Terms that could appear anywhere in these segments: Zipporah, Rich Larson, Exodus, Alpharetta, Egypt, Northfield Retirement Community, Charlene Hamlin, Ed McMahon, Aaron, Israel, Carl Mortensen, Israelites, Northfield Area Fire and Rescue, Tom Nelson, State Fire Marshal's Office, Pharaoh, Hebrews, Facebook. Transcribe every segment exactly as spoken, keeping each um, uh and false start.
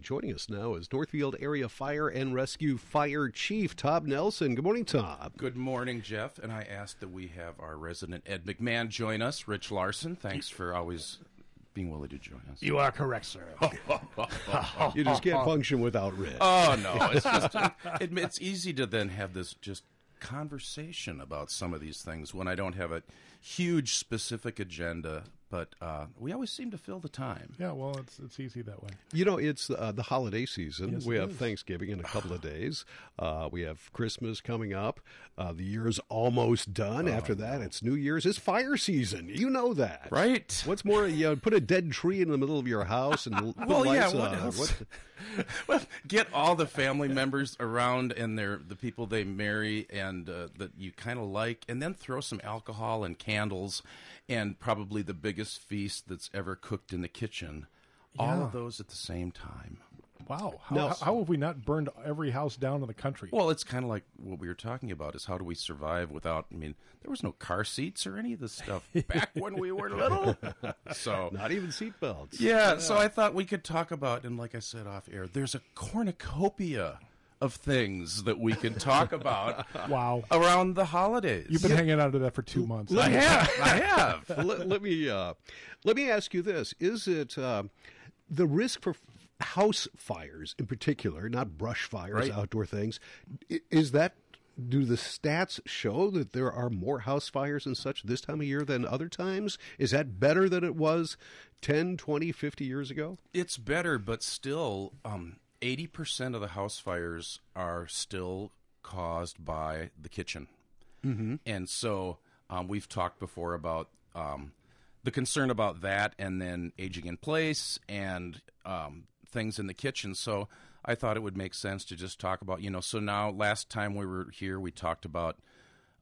Joining us now is Northfield Area Fire and Rescue Fire Chief Tom Nelson. Good morning, Tom. Good morning, Jeff. And I ask that we have our resident Ed McMahon join us. Rich Larson, thanks for always being willing to join us. You are correct, sir. Oh, oh, oh, oh. You just can't function without Rich. Oh, no. It's, just, it, it's easy to then have this just conversation about some of these things when I don't have a huge specific agenda. But uh, we always seem to fill the time. Yeah, well, it's it's easy that way. You know, it's uh, the holiday season. Yes, we have is. Thanksgiving in a couple of days. Uh, we have Christmas coming up. Uh, the year's almost done. Oh, After that, no. It's New Year's. It's fire season. You know that. Right. What's more, you know, put a dead tree in the middle of your house and put well, lights yeah, what on. Else? What? Well, get all the family members around and their the people they marry and uh, that you kind of like, and then throw some alcohol and candles and probably the big biggest feast that's ever cooked in the kitchen. Yeah. All of those at the same time. Wow. How, now, how have we not burned every house down in the country? Well, it's kind of like what we were talking about is how do we survive without, I mean, there was no car seats or any of this stuff back when we were little. So not even seat belts. Yeah, yeah. So I thought we could talk about, and like I said off air, there's a cornucopia of things that we can talk about wow. around the holidays. You've been yeah. hanging on to that for two months. I have. I have. let, let me uh, let me ask you this. Is it uh, the risk for house fires in particular, not brush fires, right. outdoor things, is that do the stats show that there are more house fires and such this time of year than other times? Is that better than it was ten, twenty, fifty years ago? It's better, but still... Um, eighty percent of the house fires are still caused by the kitchen. Mm-hmm. And so um, we've talked before about um, the concern about that and then aging in place and um, things in the kitchen. So I thought it would make sense to just talk about, you know, so now last time we were here, we talked about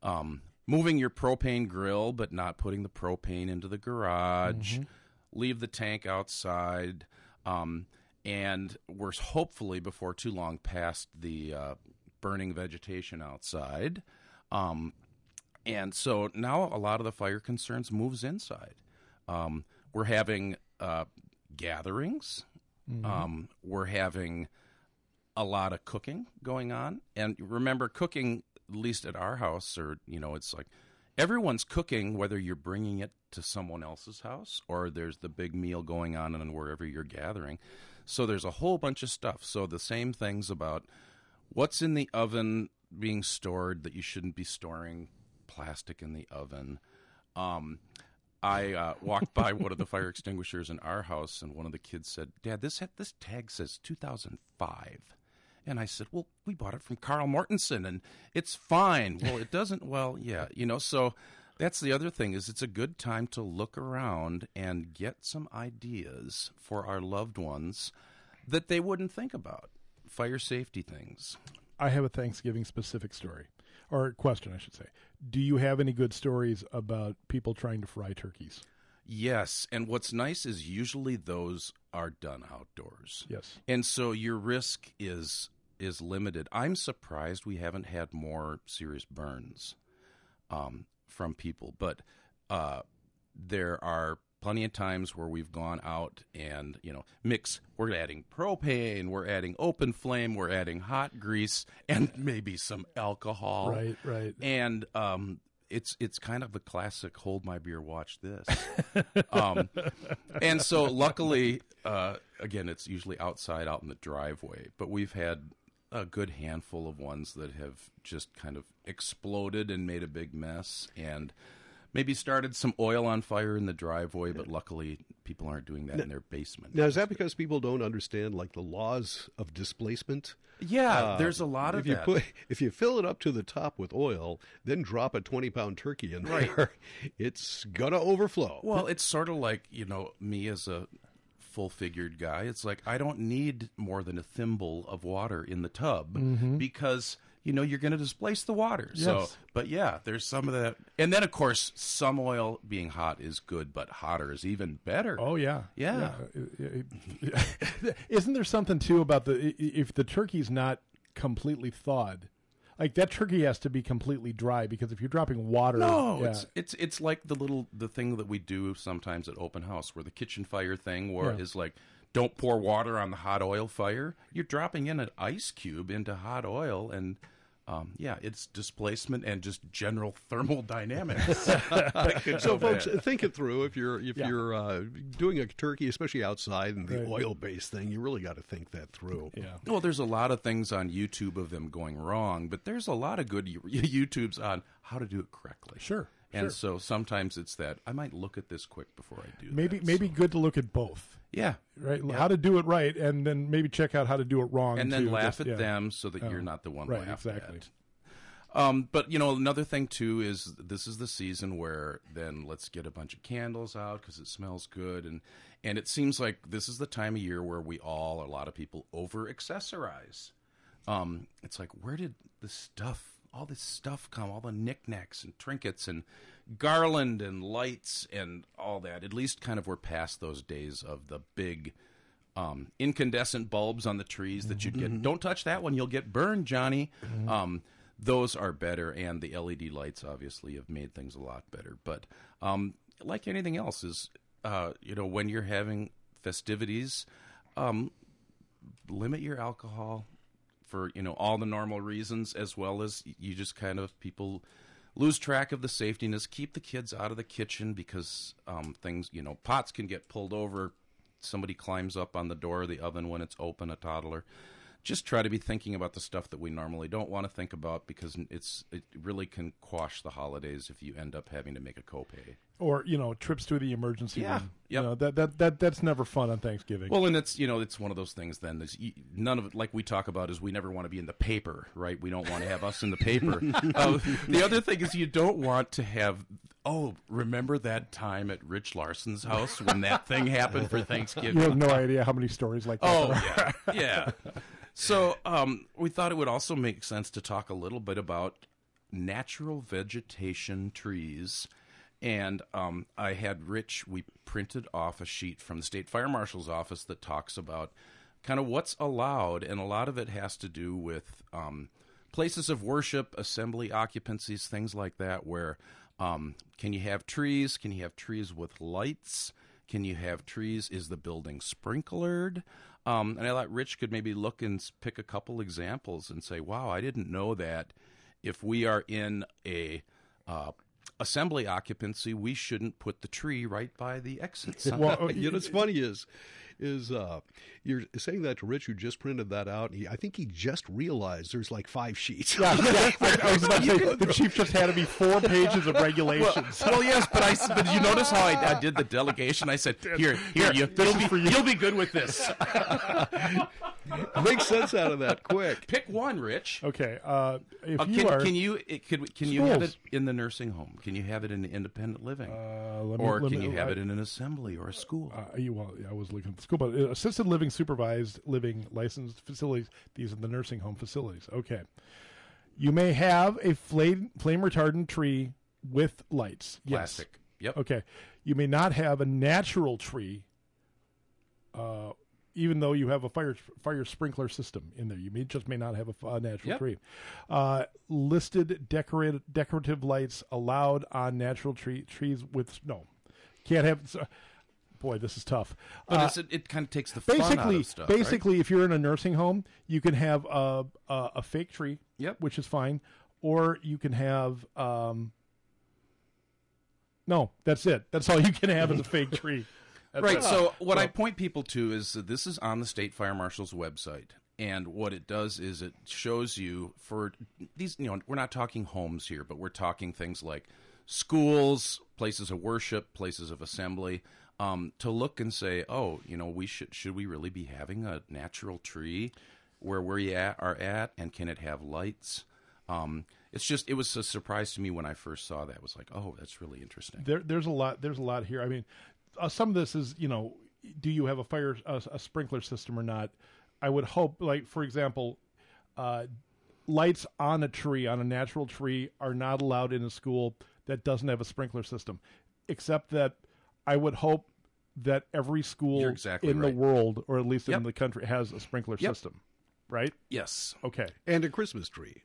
um, moving your propane grill, but not putting the propane into the garage, mm-hmm. leave the tank outside, um and we're hopefully before too long past the uh, burning vegetation outside. Um, and so now a lot of the fire concerns moves inside. Um, we're having uh, gatherings. Mm-hmm. Um, we're having a lot of cooking going on. And remember, cooking, at least at our house, or, you know, it's like everyone's cooking, whether you're bringing it to someone else's house or there's the big meal going on and wherever you're gathering. So there's a whole bunch of stuff. So the same things about what's in the oven being stored that you shouldn't be storing plastic in the oven. Um, I uh, walked by one of the fire extinguishers in our house, and one of the kids said, "Dad, this ha- this tag says two thousand five." And I said, "Well, we bought it from Carl Mortensen, and it's fine." Well, it doesn't. Well, yeah, you know, so... That's the other thing is it's a good time to look around and get some ideas for our loved ones that they wouldn't think about. Fire safety things. I have a Thanksgiving specific story or question, I should say. Do you have any good stories about people trying to fry turkeys? Yes. And what's nice is usually those are done outdoors. Yes. And so your risk is is limited. I'm surprised we haven't had more serious burns. Um from people, but uh, there are plenty of times where we've gone out and, you know, mix, we're adding propane, we're adding open flame, we're adding hot grease, and maybe some alcohol. Right, right. And um, it's it's kind of the classic, hold my beer, watch this. um, and so luckily, uh, again, it's usually outside, out in the driveway, but we've had a good handful of ones that have just kind of exploded and made a big mess and maybe started some oil on fire in the driveway, but luckily people aren't doing that now, in their basement. Now, is that because people don't understand, like, the laws of displacement? Yeah, uh, there's a lot of if that. You put, if you fill it up to the top with oil, then drop a twenty-pound turkey in there, right. It's going to overflow. Well, it's sort of like, you know, me as a full-figured guy, it's like I don't need more than a thimble of water in the tub mm-hmm. because, you know, you're going to displace the water. Yes. So, but yeah, there's some of that. And then, of course, some oil being hot is good, but hotter is even better. Oh, yeah. Yeah. yeah. Isn't there something, too, about the if the turkey's not completely thawed? Like, that turkey has to be completely dry because if you're dropping water... No, yeah. it's, it's it's like the little the thing that we do sometimes at open house where the kitchen fire thing where yeah. is like, don't pour water on the hot oil fire. You're dropping in an ice cube into hot oil, and um, yeah, it's displacement and just general thermal dynamics. So, folks, that. think it through. If you're if yeah. you're uh, doing a turkey, especially outside, and the right. oil-based thing, you really got to think that through. Yeah. Well, there's a lot of things on YouTube of them going wrong, but there's a lot of good YouTubes on how to do it correctly. Sure. And sure. so sometimes it's that I might look at this quick before I do maybe, that. Maybe so. Good to look at both. Yeah. Right? Yeah. How to do it right, and then maybe check out how to do it wrong. And then too. laugh Just, at yeah. them so that oh. you're not the one right, laughed exactly. at. Um, but, you know, another thing, too, is this is the season where then let's get a bunch of candles out because it smells good. And, and it seems like this is the time of year where we all, a lot of people, over-accessorize. Um, it's like, where did the stuff all this stuff come, all the knickknacks and trinkets and garland and lights and all that? At least kind of we're past those days of the big um, incandescent bulbs on the trees that you'd get. Don't touch that one. You'll get burned, Johnny. Mm-hmm. Um, those are better. And the L E D lights obviously have made things a lot better. But um, like anything else is, uh, you know, when you're having festivities, um, limit your alcohol for, you know, all the normal reasons, as well as you just kind of, people lose track of the safetiness. Keep the kids out of the kitchen because um, things, you know, pots can get pulled over. Somebody climbs up on the door of the oven when it's open, a toddler. Just try to be thinking about the stuff that we normally don't want to think about, because it's it really can quash the holidays if you end up having to make a copay. Or, you know, trips to the emergency yeah, room. Yep. You know, that, that, that, that's never fun on Thanksgiving. Well, and it's, you know, it's one of those things then. None of it, like we talk about, is we never want to be in the paper, right? We don't want to have us in the paper. uh, the other thing is you don't want to have, oh, remember that time at Rich Larson's house when that thing happened for Thanksgiving? You have no idea how many stories like that oh, are. yeah, yeah. So um, we thought it would also make sense to talk a little bit about natural vegetation trees. And um, I had Rich, we printed off a sheet from the State Fire Marshal's Office that talks about kind of what's allowed. And a lot of it has to do with um, places of worship, assembly occupancies, things like that, where um, can you have trees? Can you have trees with lights? Can you have trees? Is the building sprinklered? Um, and I thought Rich could maybe look and pick a couple examples and say, wow, I didn't know that if we are in a uh, assembly occupancy, we shouldn't put the tree right by the exit. Well, you know, what's funny is, is uh, you're saying that to Rich, who just printed that out. He, I think he just realized there's like five sheets. Yeah, yeah. I, I was about to say, the chief just handed me four pages of regulations. Well, well yes, but I. But you notice how I, I did the delegation? I said, here, here, you, this be, for you. You'll be good with this. Make sense out of that quick. Pick one, Rich. Okay. Uh, if uh, can, you are, can you it, can, can you have it in the nursing home? Can you have it in independent living? Uh, me, or can me, you have I, it in an assembly or a school? Uh, you, well, I was looking at the school, but assisted living, supervised living, licensed facilities. These are the nursing home facilities. Okay. You may have a flame, flame retardant tree with lights. Yes. Plastic. Yep. Okay. You may not have a natural tree, uh, even though you have a fire fire sprinkler system in there. You may just may not have a, a natural yep. tree. Uh, listed decorated, decorative lights allowed on natural tree, trees with, no, can't have, so, boy, this is tough. But uh, is it, it kind of takes the fun out of stuff. Basically, right? If you're in a nursing home, you can have a, a, a fake tree, yep. which is fine, or you can have... Um, no, that's it. That's all you can have is a fake tree. That's right, so what well, I point people to is that this is on the State Fire Marshal's website, and what it does is it shows you for these, you know, we're not talking homes here, but we're talking things like schools, places of worship, places of assembly, um, to look and say, oh, you know, we should should we really be having a natural tree where we are at, and can it have lights? Um, it's just, it was a surprise to me when I first saw that. It was like, oh, that's really interesting. There, there's a lot, there's a lot here. I mean... Uh, some of this is, you know, do you have a fire, a, a sprinkler system or not? I would hope, like, for example, uh, lights on a tree, on a natural tree, are not allowed in a school that doesn't have a sprinkler system, except that I would hope that every school exactly in right. the world, or at least yep. in the country, has a sprinkler yep. system, right? Yes. Okay. And a Christmas tree.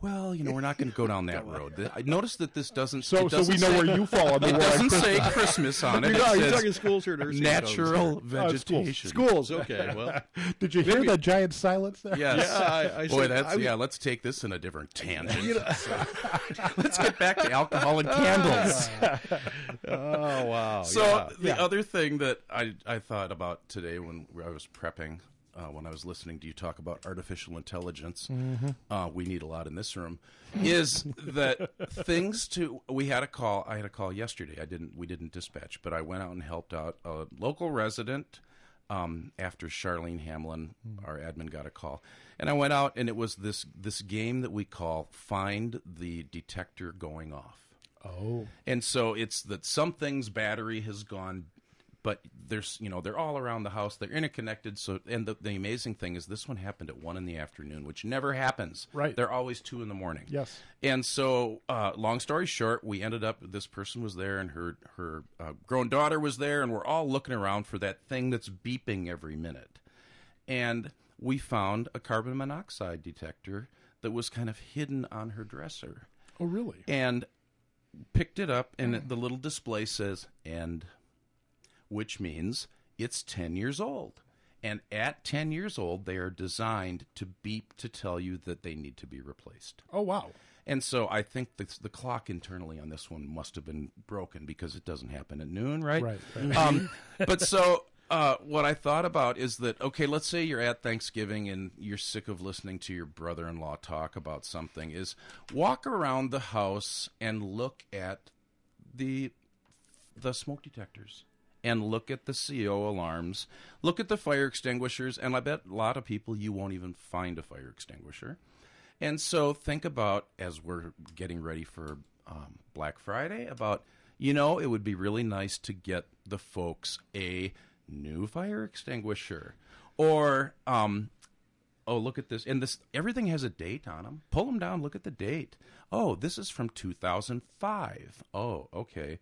well, you know, we're not going to go down that road. I noticed that this doesn't. So, it doesn't so we know say, where you fall. On the it wall doesn't say Christmas on it. No, it you're talking schools or nurseries. Natural vegetation. Uh, schools. schools. Okay. Well, did you hear that giant silence there? Yes. Yeah, I, I Boy, said, that's I, yeah. Let's take this in a different tangent. You know, let's get back to alcohol and candles. Oh wow! So yeah. the yeah. other thing that I I thought about today when I was prepping. Uh, when I was listening to you talk about artificial intelligence, mm-hmm. uh, we need a lot in this room, is that things to, we had a call, I had a call yesterday. I didn't, we didn't dispatch, but I went out and helped out a local resident um, after Charlene Hamlin, mm-hmm. our admin, got a call. And I went out and it was this, this game that we call Find the Detector Going Off. Oh. And so it's that something's battery has gone But there's, you know, they're all around the house. They're interconnected. So, and the, the amazing thing is, this one happened at one in the afternoon, which never happens. Right? They're always two in the morning. Yes. And so, uh, long story short, we ended up. This person was there, and her her uh, grown daughter was there, and we're all looking around for that thing that's beeping every minute. And we found a carbon monoxide detector that was kind of hidden on her dresser. Oh, really? And picked it up, and mm. the little display says "end." Which means it's ten years old. And at ten years old, they are designed to beep to tell you that they need to be replaced. Oh, wow. And so I think the, the clock internally on this one must have been broken because it doesn't happen at noon, right? Right. right. Um, but so uh, what I thought about is that, okay, let's say you're at Thanksgiving and you're sick of listening to your brother-in-law talk about something, is walk around the house and look at the the smoke detectors. And look at the C O alarms, look at the fire extinguishers, and I bet a lot of people, you won't even find a fire extinguisher. And so think about, as we're getting ready for um, Black Friday, about, you know, it would be really nice to get the folks a new fire extinguisher. Or, um, oh, look at this. And this everything has a date on them. Pull them down, look at the date. Oh, this is from two thousand five. Oh, okay.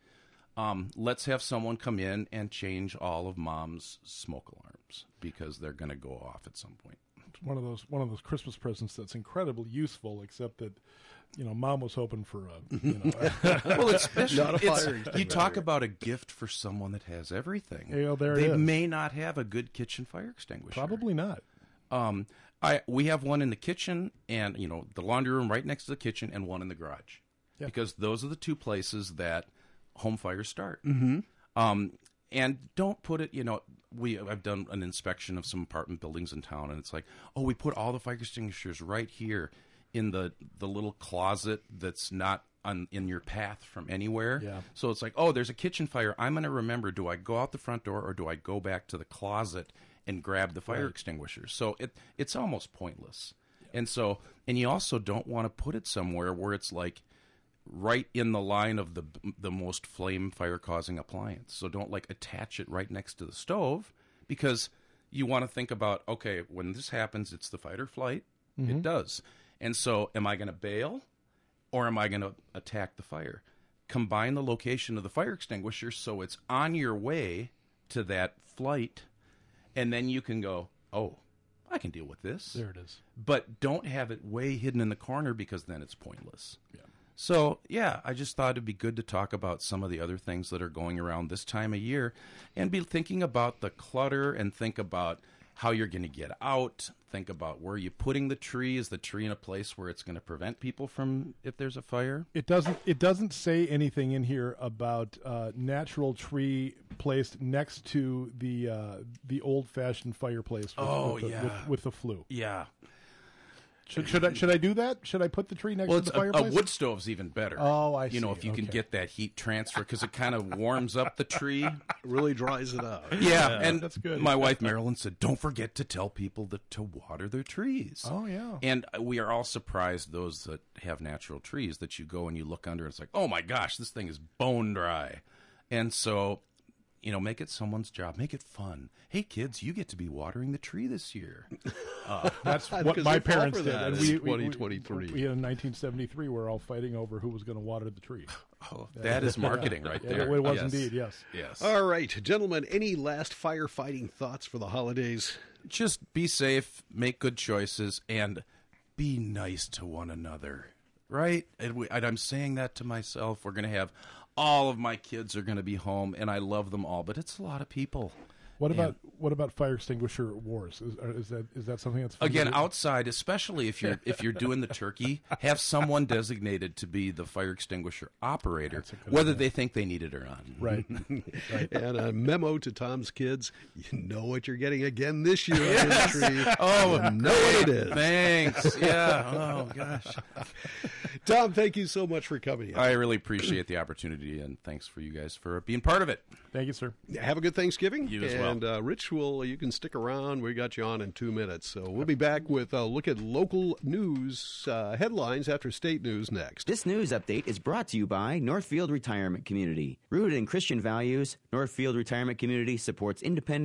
Um, let's have someone come in and change all of Mom's smoke alarms because they're going to go off at some point. It's one of those one of those Christmas presents that's incredibly useful, except that you know Mom was hoping for a. You know, well, especially not a fire it's, you talk about a gift for someone that has everything. You know, there they it is. May not have a good kitchen fire extinguisher. Probably not. Um, I we have one in the kitchen, and you know the laundry room right next to the kitchen, and one in the garage, yeah. because those are the two places that. Home fires start. Mm-hmm. Um, and don't put it, you know, we I've done an inspection of some apartment buildings in town, and it's like, oh, we put all the fire extinguishers right here in the, the little closet that's not on, in your path from anywhere. Yeah. So it's like, oh, there's a kitchen fire. I'm going to remember, do I go out the front door or do I go back to the closet and grab the fire right. extinguisher? So it it's almost pointless. Yeah. And so, and you also don't want to put it somewhere where it's like, right in the line of the the most flame fire causing appliance. So don't like attach it right next to the stove because you want to think about, okay, when this happens, it's the fight or flight. Mm-hmm. It does. And so am I going to bail or am I going to attack the fire? Combine the location of the fire extinguisher so it's on your way to that flight. And then you can go, oh, I can deal with this. There it is. But don't have it way hidden in the corner because then it's pointless. Yeah. So, yeah, I just thought it'd be good to talk about some of the other things that are going around this time of year and be thinking about the clutter and think about how you're going to get out. Think about where you're putting the tree. Is the tree in a place where it's going to prevent people from if there's a fire? It doesn't It doesn't say anything in here about uh, natural tree placed next to the uh, the old-fashioned fireplace with, oh, with, the, yeah. with, with the flue. Yeah. Should, should I should I do that? Should I put the tree next well, to the fireplace? Well, a wood stove's even better. Oh, I see. You know, if you okay. can get that heat transfer, because it kind of warms up the tree. It really dries it up. Yeah, yeah, and that's good. My wife, Marilyn, said, don't forget to tell people that, to water their trees. Oh, yeah. And we are all surprised, those that have natural trees, that you go and you look under, and it's like, oh, my gosh, this thing is bone dry. And so, you know, make it someone's job. Make it fun. Hey, kids, you get to be watering the tree this year. Uh, that's what my parents did. And we, twenty twenty-three. We, we, we had in nineteen seventy-three, we were all fighting over who was going to water the tree. Oh, that, that is marketing yeah, right yeah, there. It was yes. indeed, yes. yes. All right, gentlemen, any last firefighting thoughts for the holidays? Just be safe, make good choices, and be nice to one another, right? And, we, and I'm saying that to myself. We're going to have all of my kids are going to be home, and I love them all, but it's a lot of people. What and, about what about fire extinguisher wars? Is, is that is that something that's familiar? Again outside, especially if you're if you're doing the turkey, have someone designated to be the fire extinguisher operator, whether idea. they think they need it or not. Right. Right. And a memo to Tom's kids: you know what you're getting again this year. Yes. Tree. Oh, you know what it is. Thanks. Yeah. Oh gosh. Tom, thank you so much for coming in. I really appreciate the opportunity, and thanks for you guys for being part of it. Thank you, sir. Have a good Thanksgiving. You as well. And uh, Rich, will, you can stick around. We got you on in two minutes. So we'll be back with a look at local news uh, headlines after state news next. This news update is brought to you by Northfield Retirement Community. Rooted in Christian values, Northfield Retirement Community supports independent